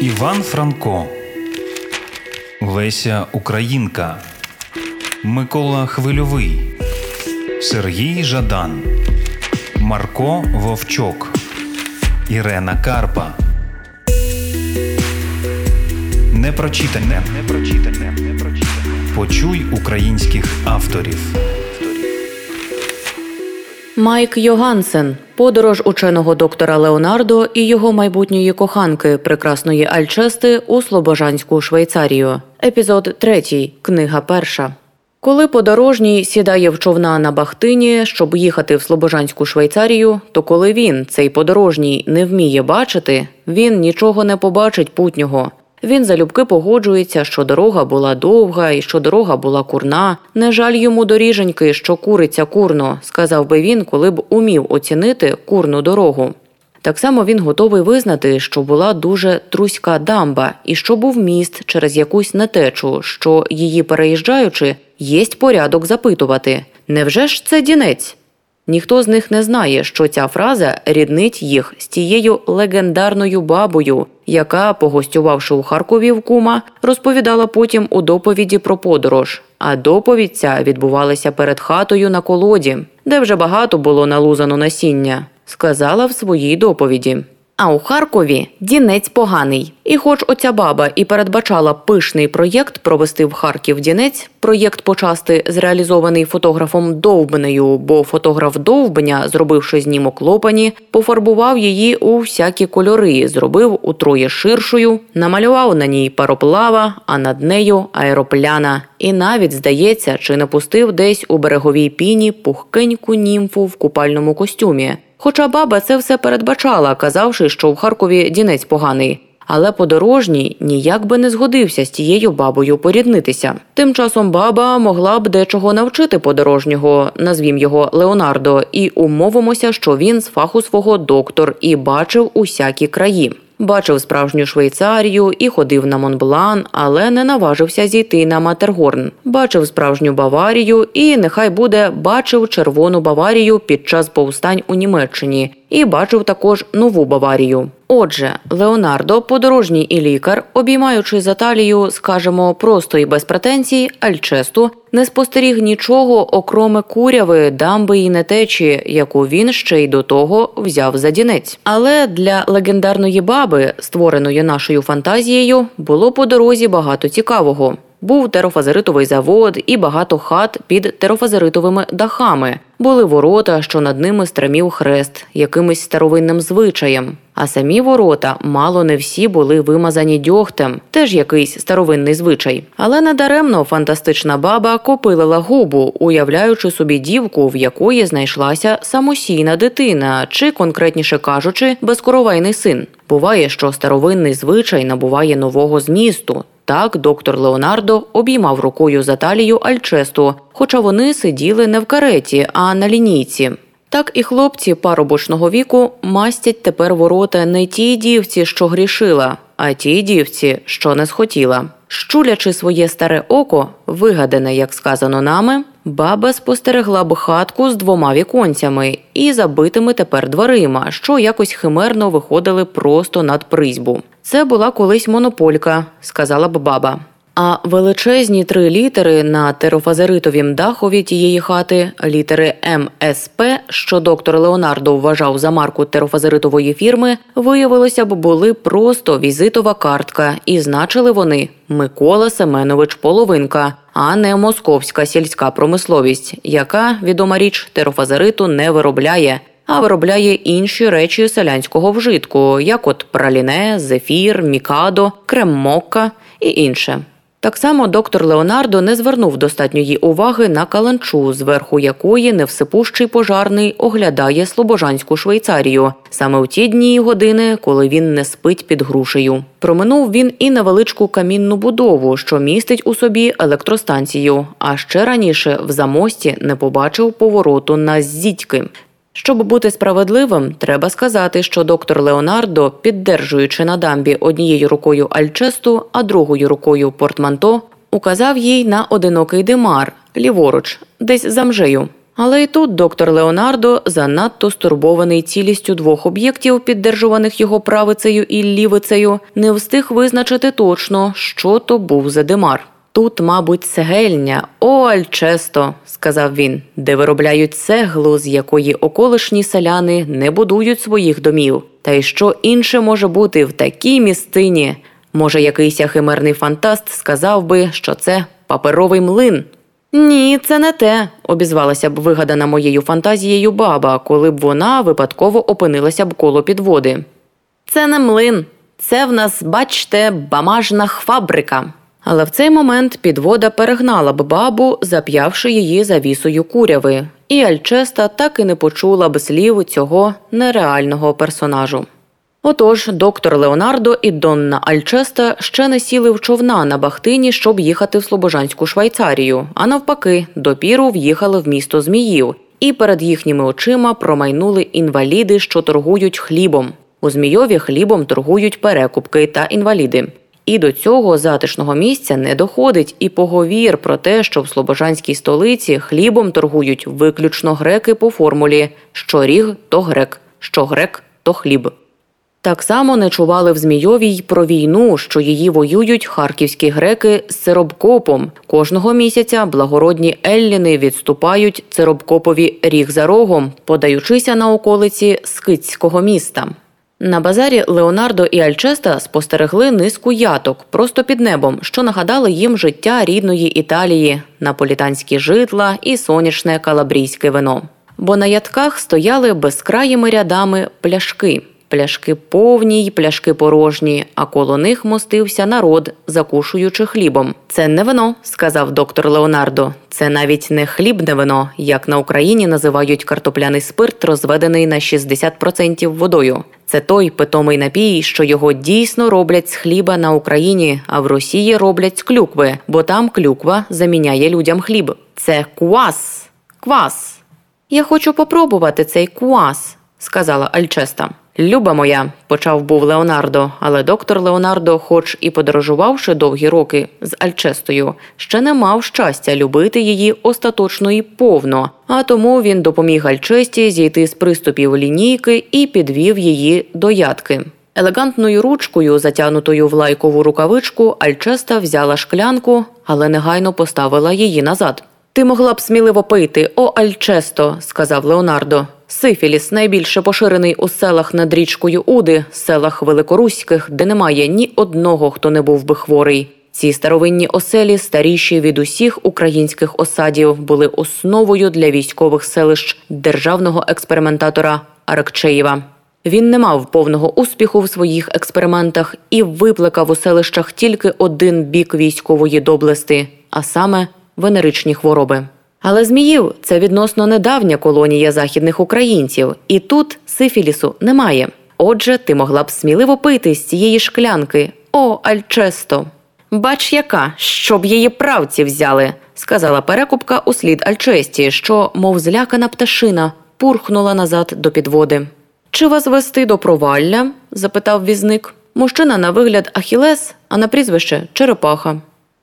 Іван Франко, Леся Українка, Микола Хвильовий, Сергій Жадан, Марко Вовчок, Ірена Карпа. Непрочитане. Почуй українських авторів. Майк Йогансен. Подорож ученого доктора Леонардо і його майбутньої коханки, прекрасної Альчести, у Слобожанську Швейцарію. Епізод 3. Книга 1. Коли подорожній сідає в човна на Бахтині, щоб їхати в Слобожанську Швейцарію, то коли він, цей подорожній, не вміє бачити, він нічого не побачить путнього. Він залюбки погоджується, що дорога була довга і що дорога була курна. Не жаль йому доріженьки, що куриця курно, сказав би він, коли б умів оцінити курну дорогу. Так само він готовий визнати, що була дуже труська дамба і що був міст через якусь нетечу, що її переїжджаючи, єсть порядок запитувати. Невже ж це Дінець? Ніхто з них не знає, що ця фраза ріднить їх з тією легендарною бабою, яка, погостювавши у Харкові в кума, розповідала потім у доповіді про подорож. А доповідь ця відбувалася перед хатою на колоді, де вже багато було налузано насіння, сказала в своїй доповіді. А у Харкові Дінець поганий. І хоч оця баба і передбачала пишний проєкт провести в Харків Дінець, проєкт почасти зреалізований фотографом Довбнею, бо фотограф Довбня, зробивши знімок Лопані, пофарбував її у всякі кольори, зробив утроє ширшою, намалював на ній пароплава, а над нею аеропляна. І навіть, здається, чи не пустив десь у береговій піні пухкеньку німфу в купальному костюмі. Хоча баба це все передбачала, казавши, що в Харкові Дінець поганий. Але подорожній ніяк би не згодився з тією бабою поріднитися. Тим часом баба могла б дечого навчити подорожнього, назвім його Леонардо, і умовимося, що він з фаху свого доктор і бачив усякі краї. Бачив справжню Швейцарію і ходив на Монблан, але не наважився зійти на Матергорн. Бачив справжню Баварію і, нехай буде, бачив Червону Баварію під час повстань у Німеччині. І бачив також Нову Баварію. Отже, Леонардо, подорожній і лікар, обіймаючи за талію, скажімо, просто і без претензій, Альчесту, не спостеріг нічого, окроме куряви, дамби і нетечі, яку він ще й до того взяв за Дінець. Але для легендарної баби, створеної нашою фантазією, було по дорозі багато цікавого. Був терофазеритовий завод і багато хат під терофазеритовими дахами. Були ворота, що над ними стримів хрест, якимось старовинним звичаєм. А самі ворота мало не всі були вимазані дьогтем, теж якийсь старовинний звичай. Але недаремно фантастична баба копилила губу, уявляючи собі дівку, в якої знайшлася самосійна дитина, чи, конкретніше кажучи, безкоровайний син. Буває, що старовинний звичай набуває нового змісту. Так доктор Леонардо обіймав рукою за талію Альчесту, хоча вони сиділи не в кареті, а на лінійці. Так і хлопці парубочного віку мастять тепер ворота не тій дівці, що грішила, а тій дівці, що не схотіла. Щулячи своє старе око, вигадане, як сказано нами, баба спостерегла б хатку з двома віконцями і забитими тепер дверима, що якось химерно виходили просто над призьбу. Це була колись монополька, сказала б баба. А величезні три літери на терофазеритовім дахові тієї хати, літери МСП, що доктор Леонардо вважав за марку терофазеритової фірми, виявилося б були просто візитова картка, і значили вони «Микола Семенович Половинка», а не «Московська сільська промисловість», яка, відома річ, терофазериту не виробляє, а виробляє інші речі селянського вжитку, як от праліне, зефір, мікадо, крем-мокка і інше. Так само доктор Леонардо не звернув достатньої уваги на каланчу, зверху якої невсипущий пожарний оглядає Слобожанську Швейцарію, саме в ті дні і години, коли він не спить під грушею. Проминув він і невеличку камінну будову, що містить у собі електростанцію, а ще раніше в Замості не побачив повороту на Зідьки. Щоб бути справедливим, треба сказати, що доктор Леонардо, піддержуючи на дамбі однією рукою Альчесту, а другою рукою портманто, указав їй на одинокий димар, ліворуч, десь за мжею. Але і тут доктор Леонардо занадто стурбований цілістю двох об'єктів, піддержуваних його правицею і лівицею, не встиг визначити точно, що то був за димар. «Тут, мабуть, цегельня. О, Альчесто!» – сказав він, – «де виробляють цеглу, з якої околишні селяни не будують своїх домів. Та й що інше може бути в такій містині? Може, якийсь химерний фантаст сказав би, що це паперовий млин?» «Ні, це не те», – обізвалася б вигадана моєю фантазією баба, коли б вона випадково опинилася б коло підводи. «Це не млин. Це в нас, бачте, бамажна фабрика». Але в цей момент підвода перегнала б бабу, зап'явши її завісою куряви. І Альчеста так і не почула б слів цього нереального персонажу. Отож, доктор Леонардо і Донна Альчеста ще не сіли в човна на Бахтині, щоб їхати в Слобожанську Швайцарію, а навпаки, допіру в'їхали в місто Зміїв. І перед їхніми очима промайнули інваліди, що торгують хлібом. У Змійові хлібом торгують перекупки та інваліди. І до цього затишного місця не доходить і поговір про те, що в Слобожанській столиці хлібом торгують виключно греки по формулі «що ріг, то грек, що грек, то хліб». Так само не чували в Змійовій про війну, що її воюють харківські греки з циробкопом. Кожного місяця благородні елліни відступають циробкопові ріг за рогом, подаючися на околиці скитського міста. На базарі Леонардо і Альчеста спостерегли низку яток просто під небом, що нагадали їм життя рідної Італії, наполітанські житла і сонячне калабрійське вино. Бо на ятках стояли безкраїми рядами пляшки. Пляшки повні й пляшки порожні, а коло них мостився народ, закушуючи хлібом. «Це не вино», – сказав доктор Леонардо. «Це навіть не хлібне вино, як на Україні називають картопляний спирт, розведений на 60% водою. Це той питомий напій, що його дійсно роблять з хліба на Україні, а в Росії роблять з клюкви, бо там клюква заміняє людям хліб. Це квас! Квас!» «Я хочу попробувати цей квас», – сказала Альчеста. «Люба моя», – почав був Леонардо, але доктор Леонардо, хоч і подорожувавши довгі роки з Альчестою, ще не мав щастя любити її остаточно і повно, а тому він допоміг Альчесті зійти з приступів лінійки і підвів її до ядки. Елегантною ручкою, затягнутою в лайкову рукавичку, Альчеста взяла шклянку, але негайно поставила її назад. «Ти могла б сміливо пити, о Альчесто», – сказав Леонардо. «Сифіліс найбільше поширений у селах над річкою Уди, селах великоруських, де немає ні одного, хто не був би хворий. Ці старовинні оселі, старіші від усіх українських осадів, були основою для військових селищ державного експериментатора Аракчеєва. Він не мав повного успіху в своїх експериментах і виплекав у селищах тільки один бік військової доблести, а саме венеричні хвороби». Але Зміїв – це відносно недавня колонія західних українців, і тут сифілісу немає. Отже, ти могла б сміливо пити з цієї шклянки. О, Альчесто! Бач яка, щоб її правці взяли, сказала перекупка услід Альчесті, що, мов злякана пташина, пурхнула назад до підводи. Чи вас вести до провалля? Запитав візник. Мужчина на вигляд Ахілес, а на прізвище Черепаха.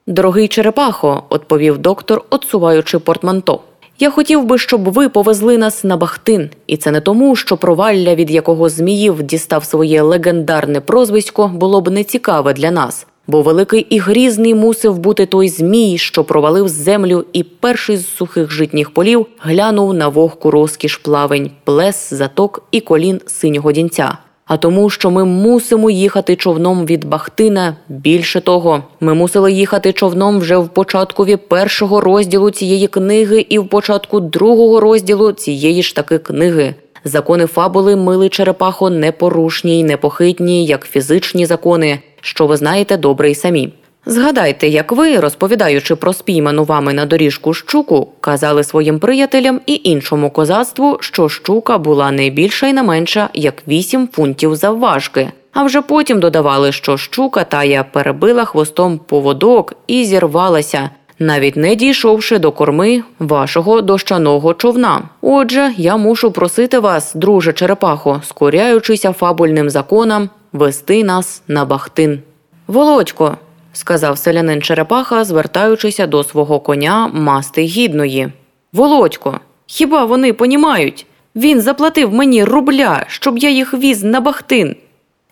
«Дорогий Черепахо», – відповів доктор, отсуваючи портманто. «Я хотів би, щоб ви повезли нас на Бахтин. І це не тому, що провалля, від якого Зміїв дістав своє легендарне прозвисько, було б нецікаве для нас. Бо великий і грізний мусив бути той Змій, що провалив землю і перший з сухих житніх полів глянув на вогку розкіш плавень, плес, заток і колін синього Дінця. А тому, що ми мусимо їхати човном від Бахтина. Більше того, ми мусили їхати човном вже в початкові першого розділу цієї книги і в початку другого розділу цієї ж таки книги. Закони фабули, милий Черепахо, непорушні й непохитні, як фізичні закони, що ви знаєте добре й самі. Згадайте, як ви, розповідаючи про спійману вами на доріжку щуку, казали своїм приятелям і іншому козацтву, що щука була не більша і не менша, як 8 фунтів завважки. А вже потім додавали, що щука тая перебила хвостом поводок і зірвалася, навіть не дійшовши до корми вашого дощаного човна. Отже, я мушу просити вас, друже Черепахо, скоряючися фабульним законам, вести нас на Бахтин». «Володько», – сказав селянин Черепаха, звертаючися до свого коня масти гідної. «Володько, Хіба вони понімають? Він заплатив мені рубля, щоб я їх віз на Бахтин.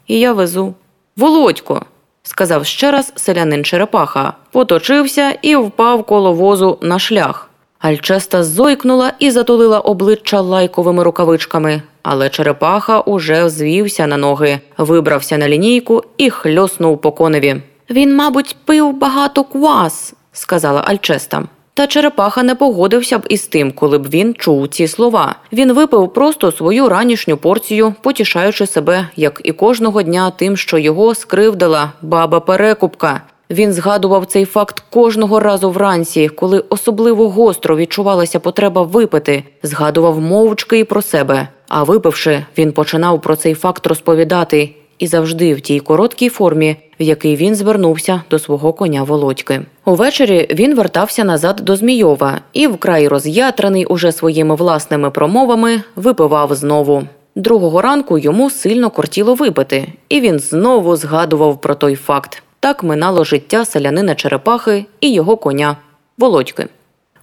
І я везу. Володько, сказав ще раз селянин Черепаха, поточився і впав коло возу на шлях. Альчеста зойкнула і затулила обличчя лайковими рукавичками, але Черепаха уже звівся на ноги, вибрався на лінійку і хльоснув по коневі. «Він, мабуть, пив багато квас», – сказала Альчеста. Та Черепаха не погодився б із тим, коли б він чув ці слова. Він випив просто свою ранішню порцію, потішаючи себе, як і кожного дня, тим, що його скривдила баба-перекупка. Він згадував цей факт кожного разу вранці, коли особливо гостро відчувалася потреба випити, згадував мовчки і про себе. А випивши, він починав про цей факт розповідати. І завжди в тій короткій формі, в якій він звернувся до свого коня Володьки. Увечері він вертався назад до Змійова і, вкрай роз'ятраний уже своїми власними промовами, випивав знову. Другого ранку йому сильно кортіло випити, і він знову згадував про той факт. Так минало життя селянина Черепахи і його коня Володьки.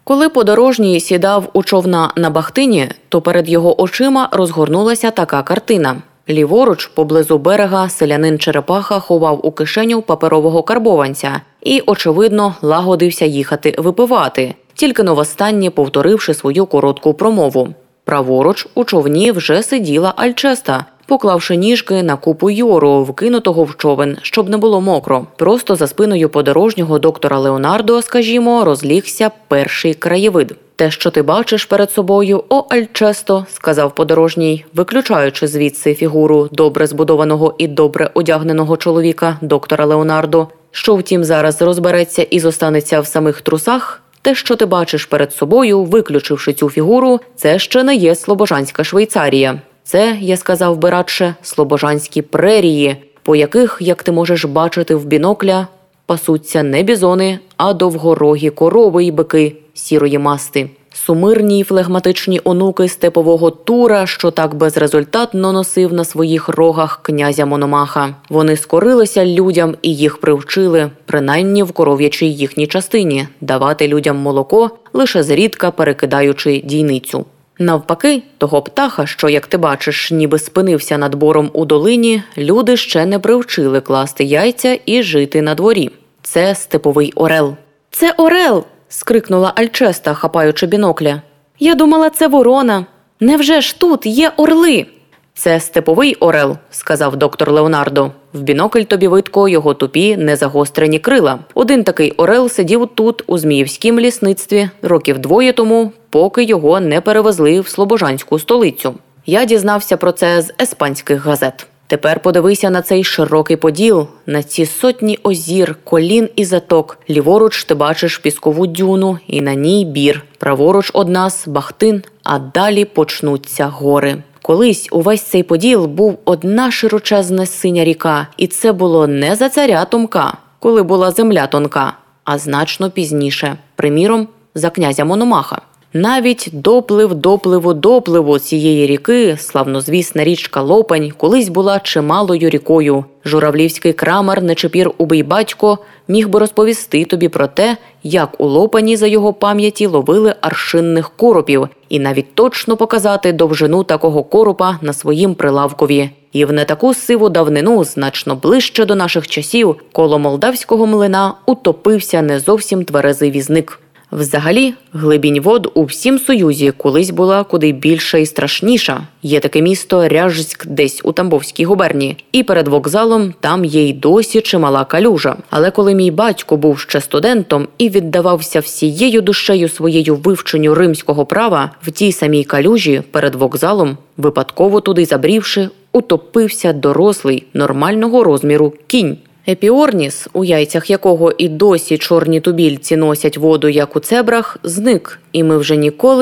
Коли подорожній сідав у човна на Бахтині, то перед його очима розгорнулася така картина – ліворуч, поблизу берега, селянин Черепаха ховав у кишеню паперового карбованця і, очевидно, лагодився їхати випивати, тільки но востаннє повторивши свою коротку промову. Праворуч, у човні вже сиділа Альчеста, поклавши ніжки на купу йору, вкинутого в човен, щоб не було мокро. Просто за спиною подорожнього доктора Леонардо, скажімо, розлігся перший краєвид. «Те, що ти бачиш перед собою, о Альчесто», – сказав подорожній, виключаючи звідси фігуру добре збудованого і добре одягненого чоловіка, доктора Леонардо, що втім зараз розбереться і зостанеться в самих трусах, «те, що ти бачиш перед собою, виключивши цю фігуру, це ще не є Слобожанська Швейцарія. Це, я сказав би радше, Слобожанські прерії, по яких, як ти можеш бачити в бінокля, пасуться не бізони, а довгорогі корови й бики сірої масти. Сумирні й флегматичні онуки степового Тура, що так безрезультатно носив на своїх рогах князя Мономаха. Вони скорилися людям і їх привчили, принаймні в коров'ячій їхній частині, давати людям молоко, лише зрідка перекидаючи дійницю. Навпаки, того птаха, що, як ти бачиш, ніби спинився над бором у долині, люди ще не привчили класти яйця і жити на дворі. Це степовий орел». «Це орел!» – скрикнула Альчеста, хапаючи бінокля. «Я думала, це ворона. Невже ж тут є орли?» «Це степовий орел», – сказав доктор Леонардо. «В бінокль тобі видко його тупі, незагострені крила. Один такий орел сидів тут, у Зміївськім лісництві, років 2 тому, поки його не перевезли в Слобожанську столицю. Я дізнався про це з еспанських газет. Тепер подивися на цей широкий поділ, на ці сотні озір, колін і заток. Ліворуч ти бачиш піскову дюну і на ній бір. Праворуч од нас Бахтин, а далі почнуться гори». Колись увесь цей поділ був одна широчезна синя ріка, і це було не за царя Томка, коли була земля тонка, а значно пізніше, приміром, за князя Мономаха. Навіть доплив цієї ріки, славнозвісна річка Лопань, колись була чималою рікою. Журавлівський крамар, нечепір убий батько, міг би розповісти тобі про те, як у Лопані за його пам'яті ловили аршинних коропів, і навіть точно показати довжину такого коропа на своїм прилавкові. І в не таку сиву давнину, значно ближче до наших часів, коло молдавського млина утопився не зовсім тверезий візник. Взагалі, глибінь вод у всім Союзі колись була куди більша і страшніша. Є таке місто Ряжськ десь у Тамбовській губернії. І перед вокзалом там є й досі чимала калюжа. Але коли мій батько був ще студентом і віддавався всією душею своєю вивченню римського права, в тій самій калюжі перед вокзалом, випадково туди забрівши, утопився дорослий нормального розміру кінь. Епіорніс, у яйцях якого і досі чорні тубільці носять воду, як у цебрах, зник, і ми вже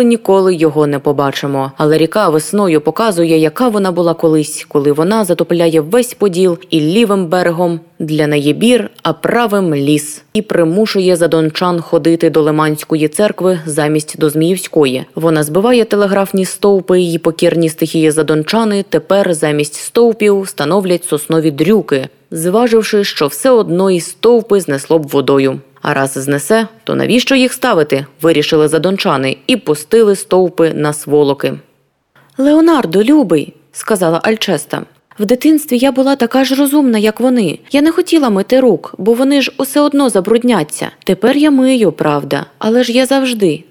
ніколи його не побачимо. Але ріка весною показує, яка вона була колись, коли вона затопляє весь поділ і лівим берегом для неї бір, а правим ліс, і примушує задончан ходити до Лиманської церкви замість до Зміївської. Вона збиває телеграфні стовпи, і покірні стихії задончани тепер замість стовпів становлять соснові дрюки, зваживши, що все одно і стовпи знесло б водою. А раз знесе, то навіщо їх ставити, вирішили задончани і пустили стовпи на сволоки. «Леонардо, любий», – сказала Альчеста, – «в дитинстві я була така ж розумна, як вони. Я не хотіла мити рук, бо вони ж усе одно забрудняться. Тепер я мию, правда, але ж я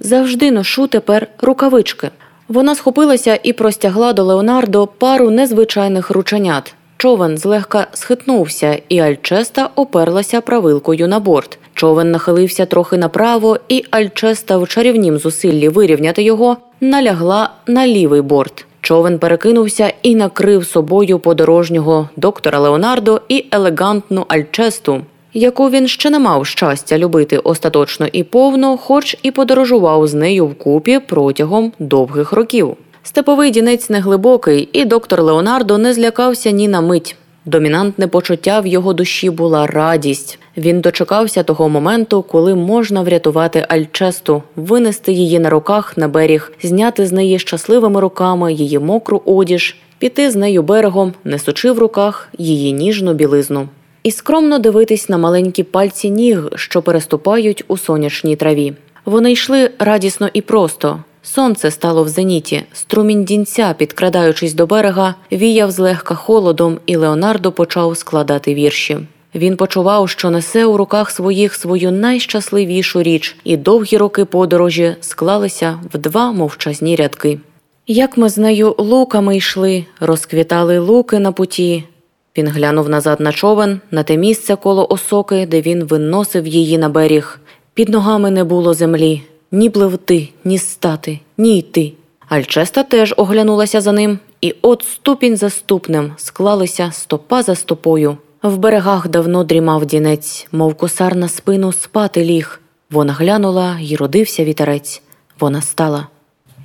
завжди ношу тепер рукавички». Вона схопилася і простягла до Леонардо пару незвичайних рученят. Човен злегка схитнувся, і Альчеста оперлася правилкою на борт. Човен нахилився трохи направо, і Альчеста в чарівнім зусиллі вирівняти його налягла на лівий борт. Човен перекинувся і накрив собою подорожнього доктора Леонардо і елегантну Альчесту, яку він ще не мав щастя любити остаточно і повно, хоч і подорожував з нею вкупі протягом довгих років. Степовий Дінець неглибокий, і доктор Леонардо не злякався ні на мить. Домінантне почуття в його душі була радість. Він дочекався того моменту, коли можна врятувати Альчесту, винести її на руках на берег, зняти з неї щасливими руками її мокру одіж, піти з нею берегом, несучи в руках її ніжну білизну. І скромно дивитись на маленькі пальці ніг, що переступають у сонячній траві. Вони йшли радісно і просто. Сонце стало в зеніті, струмінь Дінця, підкрадаючись до берега, віяв злегка холодом, і Леонардо почав складати вірші. Він почував, що несе у руках своїх свою найщасливішу річ, і довгі роки подорожі склалися в два мовчазні рядки. «Як ми з нею луками йшли, розквітали луки на путі». Він глянув назад на човен, на те місце коло осоки, де він виносив її на берег. Під ногами не було землі. Ні пливти, ні стати, ні йти. Альчеста теж оглянулася за ним, і от ступінь за ступнем склалися стопа за стопою. В берегах давно дрімав Дінець, мов косар на спину спати ліг. Вона глянула, й родився вітерець. Вона стала.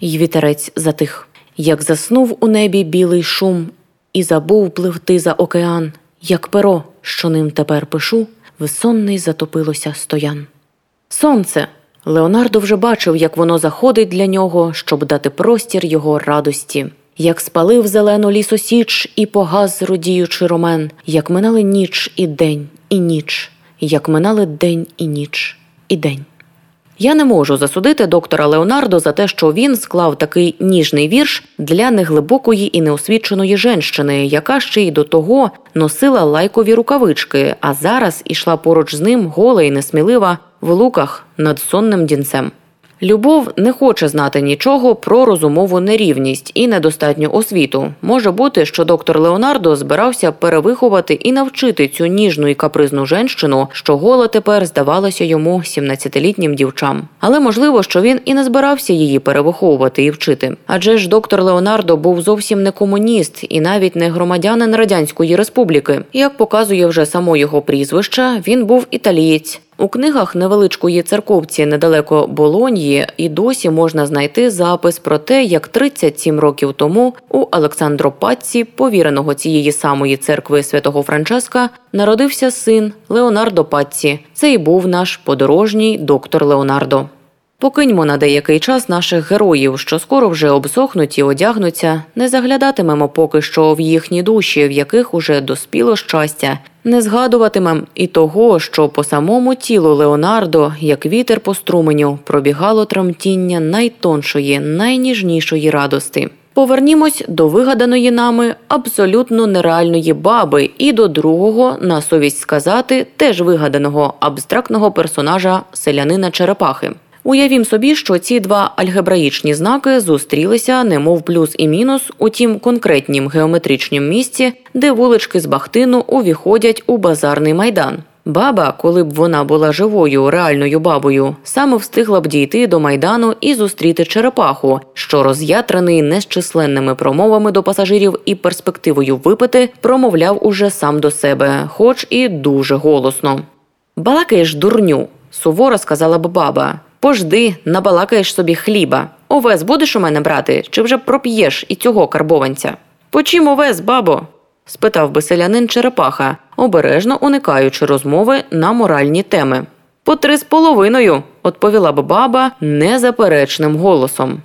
Й вітерець затих. Як заснув у небі білий шум, і забув пливти за океан, як перо, що ним тепер пишу, в сонний затопилося стоян. Сонце! Леонардо вже бачив, як воно заходить для нього, щоб дати простір його радості. Як спалив зелену лісосіч і погас родіючи ромен. Як минали ніч і день, і ніч. Як минали день і ніч, і день. Я не можу засудити доктора Леонардо за те, що він склав такий ніжний вірш для неглибокої і неосвіченої жінщини, яка ще й до того носила лайкові рукавички, а зараз ішла поруч з ним гола і несмілива, в луках над сонним Дінцем. Любов не хоче знати нічого про розумову нерівність і недостатню освіту. Може бути, що доктор Леонардо збирався перевиховати і навчити цю ніжну і капризну жінщину, що гола тепер здавалася йому 17-літнім дівчам. Але можливо, що він і не збирався її перевиховувати і вчити. Адже ж доктор Леонардо був зовсім не комуніст і навіть не громадянин Радянської Республіки. Як показує вже само його прізвище, він був італієць. У книгах невеличкої церковці недалеко Болоньї і досі можна знайти запис про те, як 37 років тому у Олександро Пацці, повіреного цієї самої церкви Святого Франческа, народився син Леонардо Пацці. Це і був наш подорожній доктор Леонардо. Покиньмо на деякий час наших героїв, що скоро вже обсохнуть і одягнуться, не заглядатимемо поки що в їхні душі, в яких уже доспіло щастя. Не згадуватимемо і того, що по самому тілу Леонардо, як вітер по струменю, пробігало тремтіння найтоншої, найніжнішої радости. Повернімось до вигаданої нами абсолютно нереальної баби і до другого, на совість сказати, теж вигаданого абстрактного персонажа селянина Черепахи. Уявім собі, що ці два альгебраїчні знаки зустрілися, немов плюс і мінус, у тім конкретнім геометричнім місці, де вулички з Бахтину увіходять у базарний майдан. Баба, коли б вона була живою, реальною бабою, саме встигла б дійти до майдану і зустріти черепаху, що роз'ятрений нещисленними промовами до пасажирів і перспективою випити, промовляв уже сам до себе, хоч і дуже голосно. «Балакаєш, дурню!» – суворо сказала б баба. «Пожди, набалакаєш собі хліба. Овес будеш у мене брати, чи вже проп'єш і цього карбованця?» «Почім овес, бабо?» – спитав би селянин Черепаха, обережно уникаючи розмови на моральні теми. «По 3,5», – відповіла б баба незаперечним голосом.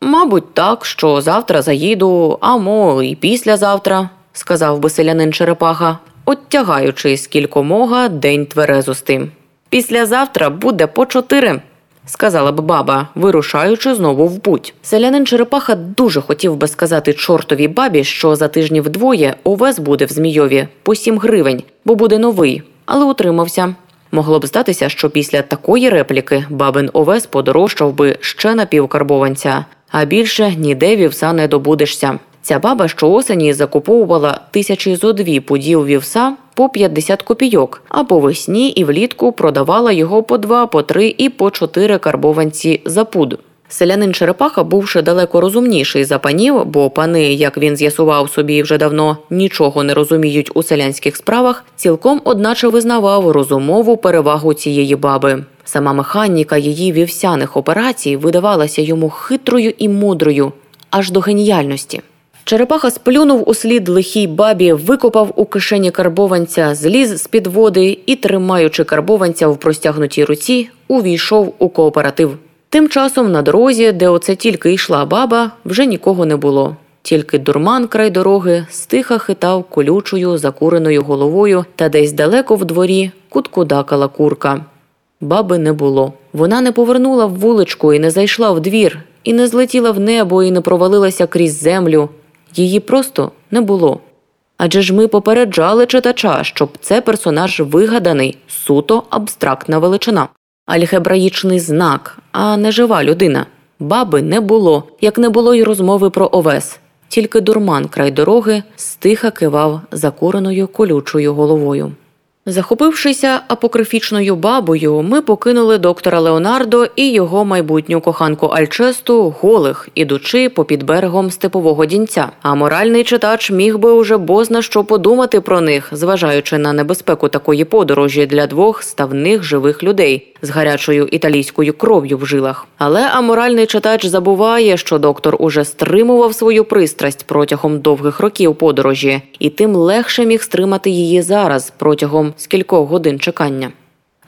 «Мабуть так, що завтра заїду, а мо і післязавтра», – сказав би селянин Черепаха, оттягаючи скількомога день тверезости. Післязавтра буде по 4, сказала б баба, вирушаючи знову в путь. Селянин Черепаха дуже хотів би сказати чортовій бабі, що за тижнів двоє овес буде в Змійові по 7 гривень, бо буде новий, але утримався. Могло б здатися, що після такої репліки бабин овес подорожчав би ще на півкарбованця. А більше ніде вівса не добудешся. Ця баба щоосені закуповувала 1000 зо 2 пудів вівса по 50 копійок, а по весні і влітку продавала його по 2, по 3 і по 4 карбованці за пуд. Селянин Черепаха, бувши далеко розумніший за панів, бо пани, як він з'ясував собі вже давно, нічого не розуміють у селянських справах, цілком одначе визнавав розумову перевагу цієї баби. Сама механіка її вівсяних операцій видавалася йому хитрою і мудрою, аж до геніальності. Черепаха сплюнув услід лихій бабі, викопав у кишені карбованця, зліз з-під води і, тримаючи карбованця в простягнутій руці, увійшов у кооператив. Тим часом на дорозі, де оце тільки йшла баба, вже нікого не було. Тільки дурман край дороги стиха хитав колючою закуреною головою та десь далеко в дворі куткудакала курка. Баби не було. Вона не повернула в вуличку і не зайшла в двір, і не злетіла в небо, і не провалилася крізь землю. Її просто не було. Адже ж ми попереджали читача, щоб це персонаж вигаданий, суто абстрактна величина. Альгебраїчний знак, а не жива людина. Баби не було, як не було й розмови про овес. Тільки дурман край дороги стиха кивав закуреною колючою головою. Захопившися апокрифічною бабою, ми покинули доктора Леонардо і його майбутню коханку Альчесту голих, ідучи попід берегом Степового Дінця. А моральний читач міг би уже бозна що подумати про них, зважаючи на небезпеку такої подорожі для двох ставних живих людей з гарячою італійською кров'ю в жилах. Але аморальний читач забуває, що доктор уже стримував свою пристрасть протягом довгих років подорожі, і тим легше міг стримати її зараз протягом з кількох годин чекання.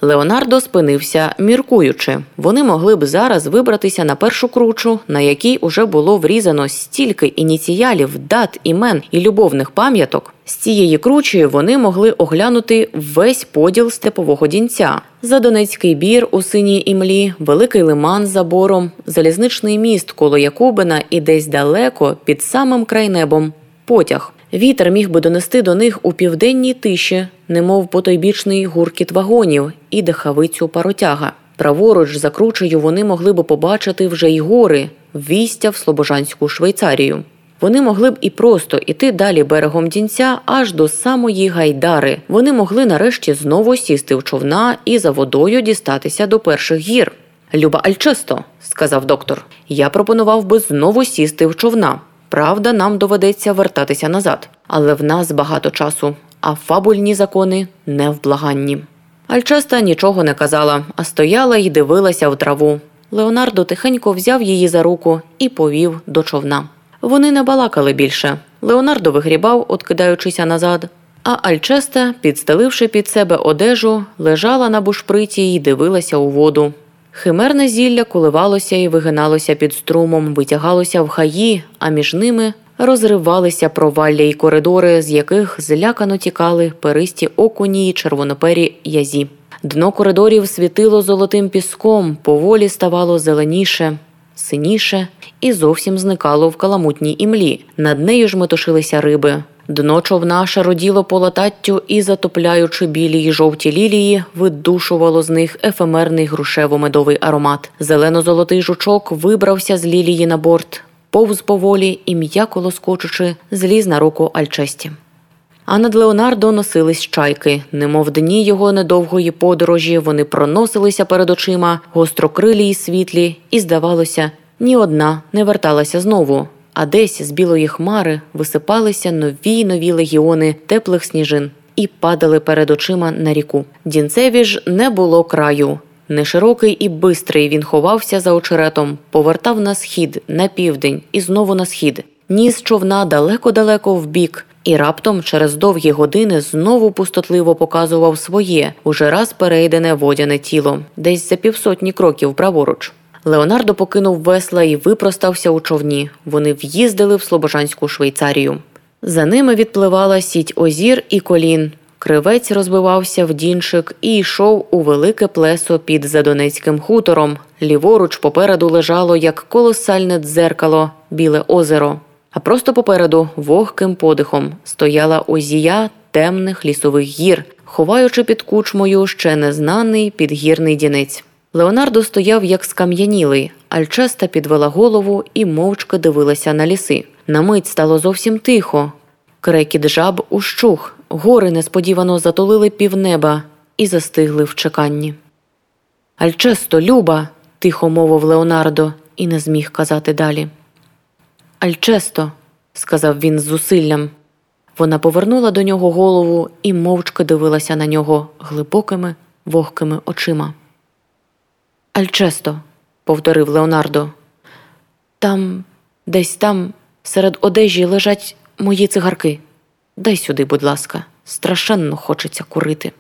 Леонардо спинився, міркуючи. Вони могли б зараз вибратися на першу кручу, на якій уже було врізано стільки ініціалів, дат, імен і любовних пам'яток. З цієї кручі вони могли оглянути весь поділ Степового Дінця. Задонецький бір у синій імлі, великий лиман за бором, залізничний міст коло Якубина і десь далеко, під самим крайнебом, потяг. Вітер міг би донести до них у південній тиші, немов потойбічний гуркіт вагонів і дихавицю паротяга. Праворуч за кручею вони могли б побачити вже й гори, ввістя в Слобожанську Швейцарію. Вони могли б і просто іти далі берегом Дінця аж до самої Гайдари. Вони могли нарешті знову сісти в човна і за водою дістатися до перших гір. «Люба Альчесто», – сказав доктор, – «я пропонував би знову сісти в човна. Правда, нам доведеться вертатися назад. Але в нас багато часу, а фабульні закони невблаганні». Альчеста нічого не казала, а стояла й дивилася в траву. Леонардо тихенько взяв її за руку і повів до човна. Вони не балакали більше. Леонардо вигрібав, откидаючися назад. А Альчеста, підстеливши під себе одежу, лежала на бушприті й дивилася у воду. Химерне зілля коливалося і вигиналося під струмом, витягалося в хаї, а між ними розривалися провалля й коридори, з яких злякано тікали перисті окуні й червонопері язі. Дно коридорів світило золотим піском, поволі ставало зеленіше, синіше і зовсім зникало в каламутній імлі. Над нею ж метушилися риби. Дно човна шароділо полотаттю і, затопляючи білі й жовті лілії, видушувало з них ефемерний грушево-медовий аромат. Зелено-золотий жучок вибрався з лілії на борт, повз поволі і, м'яко лоскочучи, зліз на руку Альчесті. А над Леонардо носились чайки. Немов дні його недовгої подорожі, вони проносилися перед очима, гострокрилі й світлі, і, здавалося, ні одна не верталася знову. А десь з білої хмари висипалися нові й нові легіони теплих сніжин і падали перед очима на ріку. Дінцеві ж не було краю. Неширокий і бистрий він ховався за очеретом, повертав на схід, на південь і знову на схід. Ніс човна далеко-далеко вбік і раптом через довгі години знову пустотливо показував своє, уже раз перейдене водяне тіло, десь за 50 кроків праворуч. Леонардо покинув весла і випростався у човні. Вони в'їздили в Слобожанську Швейцарію. За ними відпливала сіть озір і колін. Кривець розбивався в Дінчик і йшов у велике плесо під Задонецьким хутором. Ліворуч попереду лежало, як колосальне дзеркало, біле озеро. А просто попереду, вогким подихом, стояла озія темних лісових гір, ховаючи під кучмою ще незнаний підгірний Дінець. Леонардо стояв як скам'янілий. Альчеста підвела голову і мовчки дивилася на ліси. На мить стало зовсім тихо. Крекіт жаб ущух. Гори несподівано затулили півнеба і застигли в чеканні. «Альчесто, Люба!» – тихо мовив Леонардо і не зміг казати далі. «Альчесто!» – сказав він з зусиллям. Вона повернула до нього голову і мовчки дивилася на нього глибокими, вогкими очима. «Альчесто!» – повторив Леонардо. «Там, десь там, серед одежі лежать мої цигарки. Дай сюди, будь ласка. Страшенно хочеться курити».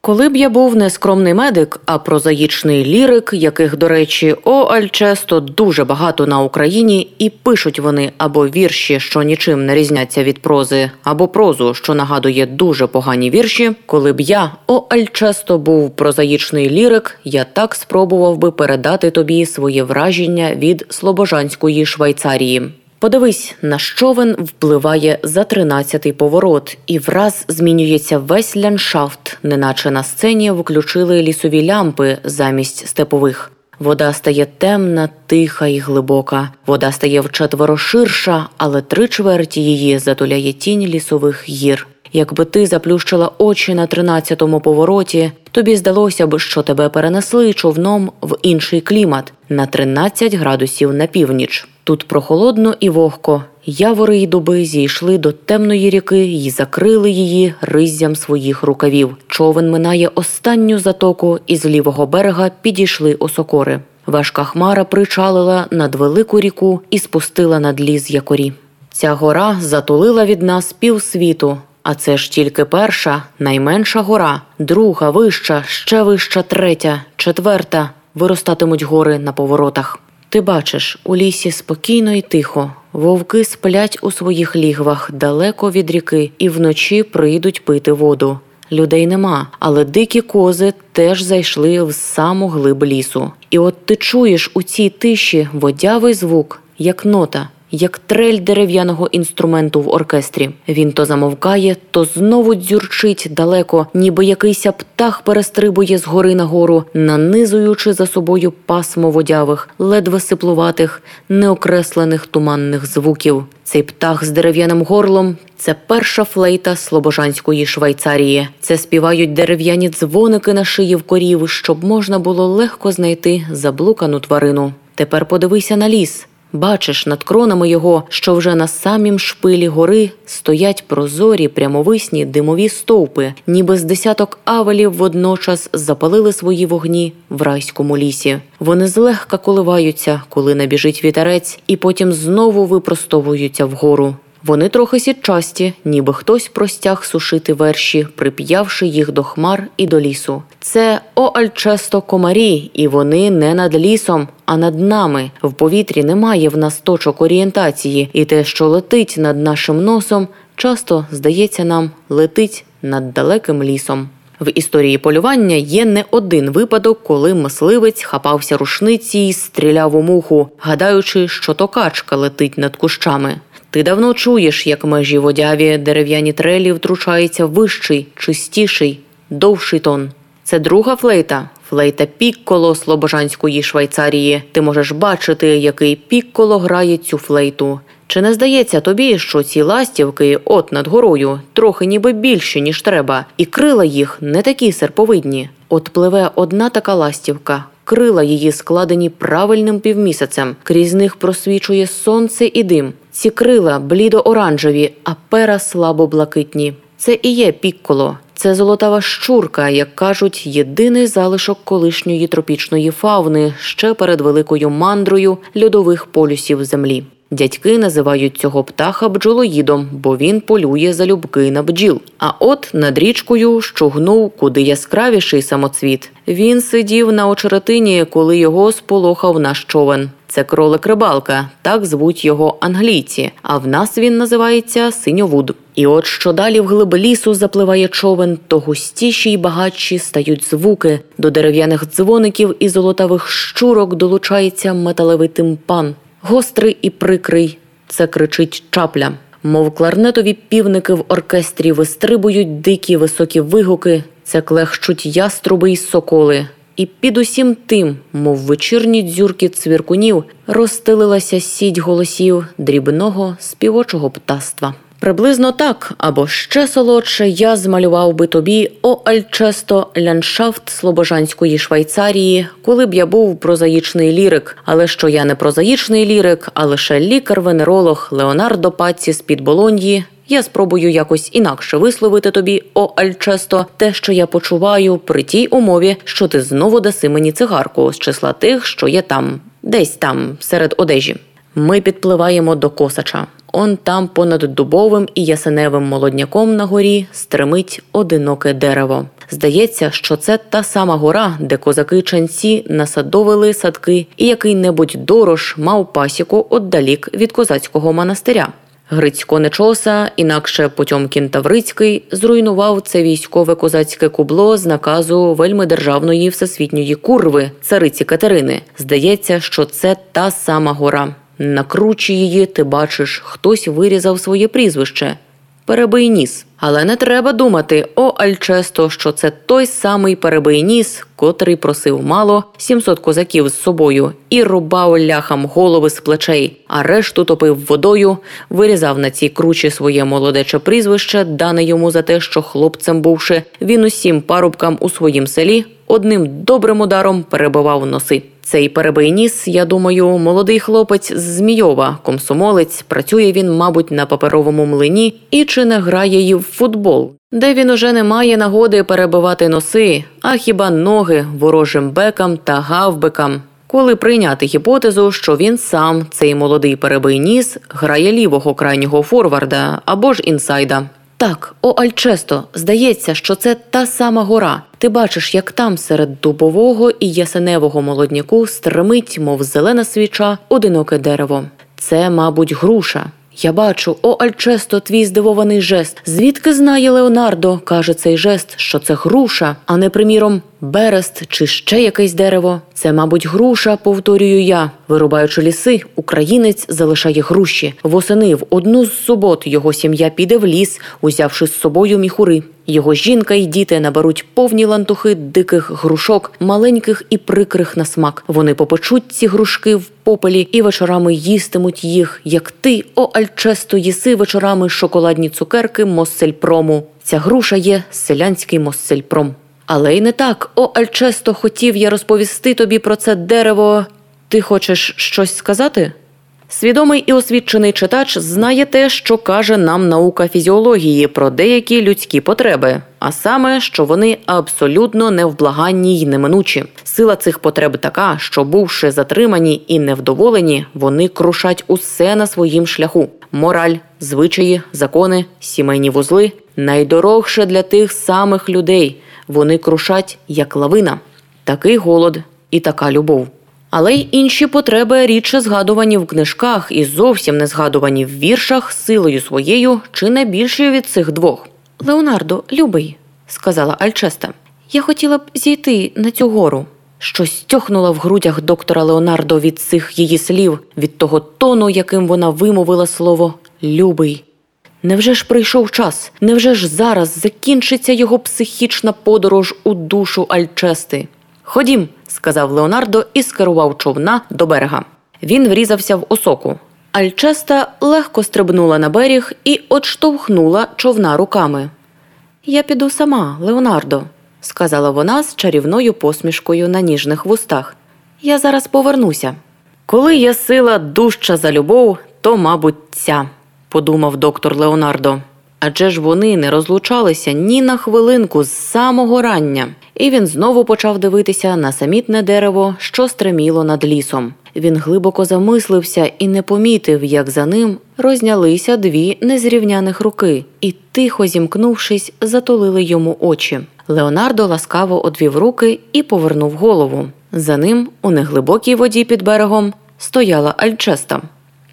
Коли б я був не скромний медик, а прозаїчний лірик, яких, до речі, Альчесто дуже багато на Україні, і пишуть вони або вірші, що нічим не різняться від прози, або прозу, що нагадує дуже погані вірші, коли б я, Альчесто, був прозаїчний лірик, я так спробував би передати тобі своє враження від Слобожанської Швайцарії. Подивись, на човен впливає за 13-й поворот, і враз змінюється весь ландшафт, неначе на сцені включили лісові лямпи замість степових. Вода стає темна, тиха і глибока. Вода стає вчетверо ширша, але 3/4 її затуляє тінь лісових гір. Якби ти заплющила очі на 13-му повороті, тобі здалося б, що тебе перенесли човном в інший клімат на 13 градусів на північ. Тут прохолодно і вогко. Явори й дуби зійшли до темної ріки і закрили її риздям своїх рукавів. Човен минає останню затоку, і з лівого берега підійшли осокори. Важка хмара причалила над велику ріку і спустила над ліс якорі. Ця гора затулила від нас півсвіту. А це ж тільки перша, найменша гора. Друга, вища, ще вища, третя, четверта. Виростатимуть гори на поворотах. Ти бачиш, у лісі спокійно і тихо. Вовки сплять у своїх лігвах далеко від ріки і вночі прийдуть пити воду. Людей нема, але дикі кози теж зайшли в саму глиб лісу. І от ти чуєш у цій тиші водявий звук, як нота, як трель дерев'яного інструменту в оркестрі. Він то замовкає, то знову дзюрчить далеко, ніби якийся птах перестрибує з гори на гору, нанизуючи за собою пасмо водявих, ледве сиплуватих, неокреслених туманних звуків. Цей птах з дерев'яним горлом – це перша флейта Слобожанської Швайцарії. Це співають дерев'яні дзвоники на шиї в корів, щоб можна було легко знайти заблукану тварину. Тепер подивися на ліс. Бачиш над кронами його, що вже на самім шпилі гори стоять прозорі прямовисні димові стовпи, ніби з 10 авелів водночас запалили свої вогні в райському лісі. Вони злегка коливаються, коли набіжить вітерець, і потім знову випростовуються вгору. Вони трохи сітчасті, ніби хтось простяг сушити верші, прип'явши їх до хмар і до лісу. Це Альчесто комарі, і вони не над лісом, а над нами. В повітрі немає в нас точок орієнтації, і те, що летить над нашим носом, часто, здається нам, летить над далеким лісом. В історії полювання є не один випадок, коли мисливець хапався рушниці і стріляв у муху, гадаючи, що то качка летить над кущами. Ти давно чуєш, як межі водяві дерев'яні трелі втручається вищий, чистіший, довший тон. Це друга флейта. Флейта пікколо Слобожанської Швайцарії. Ти можеш бачити, який пікколо грає цю флейту. Чи не здається тобі, що ці ластівки, от над горою, трохи ніби більші, ніж треба, і крила їх не такі серповидні? От пливе одна така ластівка. Крила її складені правильним півмісяцем. Крізь них просвічує сонце і дим. Ці крила блідо-оранжеві, а пера слабо-блакитні. Це і є пікколо. Це золотава щурка, як кажуть, єдиний залишок колишньої тропічної фауни ще перед великою мандрою льодових полюсів землі. Дядьки називають цього птаха бджолоїдом, бо він полює залюбки на бджіл. А от над річкою щогнув куди яскравіший самоцвіт. Він сидів на очеретині, коли його сполохав наш човен. Це кролик-рибалка, так звуть його англійці, а в нас він називається синьовуд. І от що далі в глиб лісу запливає човен, то густіші й багатші стають звуки. До дерев'яних дзвоників і золотавих щурок долучається металевий тимпан. Гострий і прикрий – це кричить чапля. Мов кларнетові півники в оркестрі вистрибують дикі високі вигуки, це клехчуть яструби й соколи. І під усім тим, мов вечірні дзюрки цвіркунів, розстелилася сіть голосів дрібного співочого птаства. Приблизно так, або ще солодше, я змалював би тобі, о Альчесто, ландшафт Слобожанської Швайцарії, коли б я був прозаїчний лірик. Але що я не прозаїчний лірик, а лише лікар-венеролог Леонардо Пацці з-під Болоньї, я спробую якось інакше висловити тобі, о Альчесто, те, що я почуваю при тій умові, що ти знову даси мені цигарку з числа тих, що є там, десь там, серед одежі. Ми підпливаємо до Косача. Он там понад дубовим і ясеневим молодняком на горі стримить одиноке дерево. Здається, що це та сама гора, де козаки-ченці насадовили садки і який-небудь дорож мав пасіку отдалік від козацького монастиря. Грицько Нечоса, інакше Потьомкін Таврицький, зруйнував це військове козацьке кубло з наказу вельмидержавної всесвітньої курви, цариці Катерини. Здається, що це та сама гора. На кручі її, ти бачиш, хтось вирізав своє прізвище – Перебийніс. Але не треба думати, о Альчесто, що це той самий Перебийніс, котрий просив мало 700 козаків з собою і рубав ляхам голови з плечей, а решту топив водою, вирізав на цій кручі своє молодече прізвище, дане йому за те, що хлопцем бувши, він усім парубкам у своїм селі одним добрим ударом перебивав носи. Цей Перебийніс, я думаю, молодий хлопець з Змійова, комсомолець, працює він, мабуть, на паперовому млині і чи не грає її в футбол, де він уже не має нагоди перебивати носи, а хіба ноги ворожим бекам та гавбикам. Коли прийняти гіпотезу, що він сам, цей молодий Перебийніс, грає лівого крайнього форварда або ж інсайда. Так, о Альчесто, здається, що це та сама гора. Ти бачиш, як там серед дубового і ясеневого молодняку стримить, мов зелена свіча, одиноке дерево. Це, мабуть, груша. Я бачу, о Альчесто, твій здивований жест. Звідки знає Леонардо, каже цей жест, що це груша, а не, приміром, берест чи ще якесь дерево. Це, мабуть, груша, повторюю я. Вирубаючи ліси, українець залишає груші. Восени в одну з субот його сім'я піде в ліс, узявши з собою міхури. Його жінка і діти наберуть повні лантухи диких грушок, маленьких і прикрих на смак. Вони попечуть ці грушки в попелі і вечорами їстимуть їх, як ти, о Альчесто, їси вечорами шоколадні цукерки моссельпрому. Ця груша є селянський моссельпром. Але й не так, о Альчесто, хотів я розповісти тобі про це дерево. Ти хочеш щось сказати? Свідомий і освічений читач знає те, що каже нам наука фізіології про деякі людські потреби. А саме, що вони абсолютно невблаганні й неминучі. Сила цих потреб така, що, бувши затримані і невдоволені, вони крушать усе на своїм шляху. Мораль, звичаї, закони, сімейні вузли – найдорогше для тих самих людей. Вони крушать, як лавина. Такий голод і така любов. Але й інші потреби рідше згадувані в книжках і зовсім не згадувані в віршах силою своєю чи не більшою від цих двох. «Леонардо, любий», – сказала Альчеста, – «я хотіла б зійти на цю гору». Щось тьохнуло в грудях доктора Леонардо від цих її слів, від того тону, яким вона вимовила слово «любий». Невже ж прийшов час? Невже ж зараз закінчиться його психічна подорож у душу Альчести? «Ходім», – сказав Леонардо і скерував човна до берега. Він врізався в осоку. Альчеста легко стрибнула на берег і отштовхнула човна руками. «Я піду сама, Леонардо», – сказала вона з чарівною посмішкою на ніжних вустах. «Я зараз повернуся». «Коли є сила дужча за любов, то, мабуть, ця», – подумав доктор Леонардо. Адже ж вони не розлучалися ні на хвилинку з самого рання. І він знову почав дивитися на самітне дерево, що стриміло над лісом. Він глибоко замислився і не помітив, як за ним рознялися дві незрівняних руки і, тихо зімкнувшись, затулили йому очі. Леонардо ласкаво одвів руки і повернув голову. За ним, у неглибокій воді під берегом, стояла Альчеста.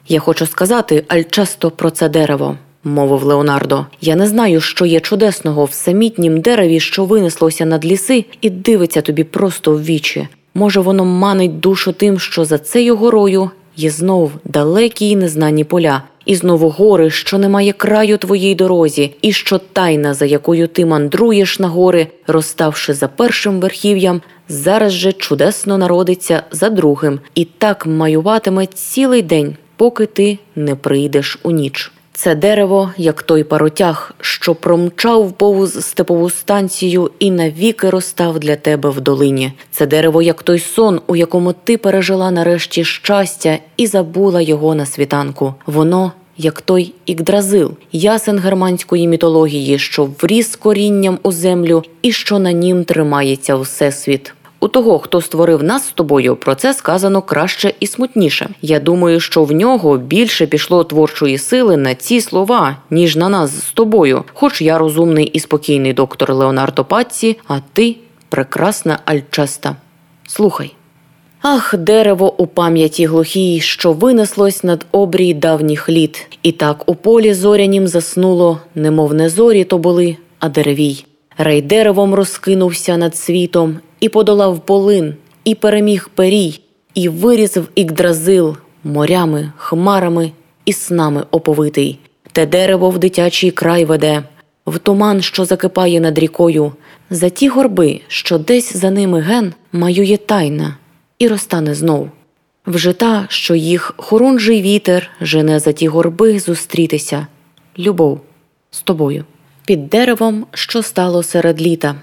«Я хочу сказати, Альчесто, про це дерево», – мовив Леонардо. «Я не знаю, що є чудесного в самітнім дереві, що винеслося над ліси і дивиться тобі просто в вічі. Може, воно манить душу тим, що за цією горою є знов далекі й незнані поля, і знову гори, що немає краю твоїй дорозі, і що тайна, за якою ти мандруєш на гори, розставши за першим верхів'ям, зараз же чудесно народиться за другим, і так маюватиме цілий день, поки ти не прийдеш у ніч. Це дерево, як той паротяг, що промчав повз степову станцію і навіки розстав для тебе в долині. Це дерево, як той сон, у якому ти пережила нарешті щастя і забула його на світанку. Воно, як той Ігдразил, ясен германської мітології, що вріс корінням у землю і що на нім тримається всесвіт. У того, хто створив нас з тобою, про це сказано краще і смутніше. Я думаю, що в нього більше пішло творчої сили на ці слова, ніж на нас з тобою. Хоч я розумний і спокійний доктор Леонардо Пацці, а ти – прекрасна Альчеста. Слухай». Ах, дерево у пам'яті глухій, що винеслось над обрій давніх літ. І так у полі зорянім заснуло, немов не зорі то були, а деревій. Рай деревом розкинувся над світом, і подолав полин, і переміг перій, і виріс в Ігдразил морями, хмарами і снами оповитий. Те дерево в дитячий край веде, в туман, що закипає над рікою, за ті горби, що десь за ними ген маює тайна, і розтане знов. Вже та, що їх хорунжий вітер жене за ті горби зустрітися. Любов з тобою. Під деревом, що стало серед літа.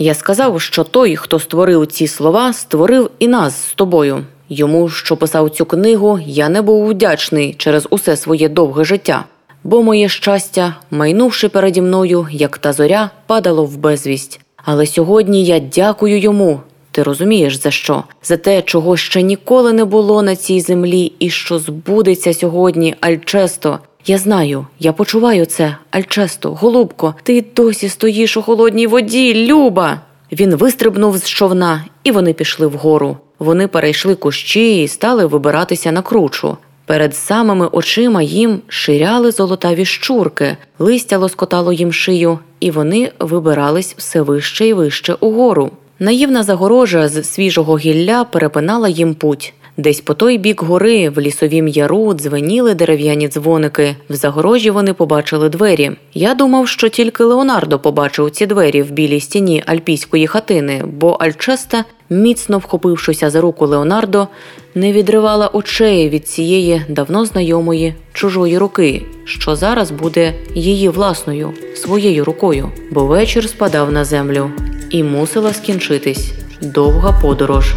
Я сказав, що той, хто створив ці слова, створив і нас з тобою. Йому, що писав цю книгу, я не був вдячний через усе своє довге життя. Бо моє щастя, майнувши переді мною, як та зоря, падало в безвість. Але сьогодні я дякую йому. Ти розумієш, за що? За те, чого ще ніколи не було на цій землі і що збудеться сьогодні, Альчесто. Я знаю, я почуваю це, Альчесто, голубко, ти досі стоїш у холодній воді, Люба!» Він вистрибнув з човна, і вони пішли вгору. Вони перейшли кущі і стали вибиратися на кручу. Перед самими очима їм ширяли золотаві щурки, листя лоскотало їм шию, і вони вибирались все вище і вище угору. Наївна загорожа з свіжого гілля перепинала їм путь. Десь по той бік гори, в лісовім яру, дзвеніли дерев'яні дзвоники. В загорожі вони побачили двері. Я думав, що тільки Леонардо побачив ці двері в білій стіні альпійської хатини, бо Альчеста, міцно вхопившися за руку Леонардо, не відривала очей від цієї давно знайомої чужої руки, що зараз буде її власною, своєю рукою. Бо вечір спадав на землю, і мусила скінчитись довга подорож.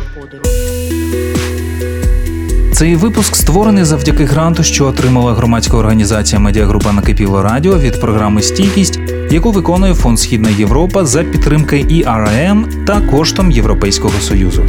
Цей випуск створений завдяки гранту, що отримала громадська організація медіагрупа «Накипіло Радіо» від програми «Стійкість», яку виконує Фонд «Східна Європа» за підтримки ERM та коштом Європейського Союзу.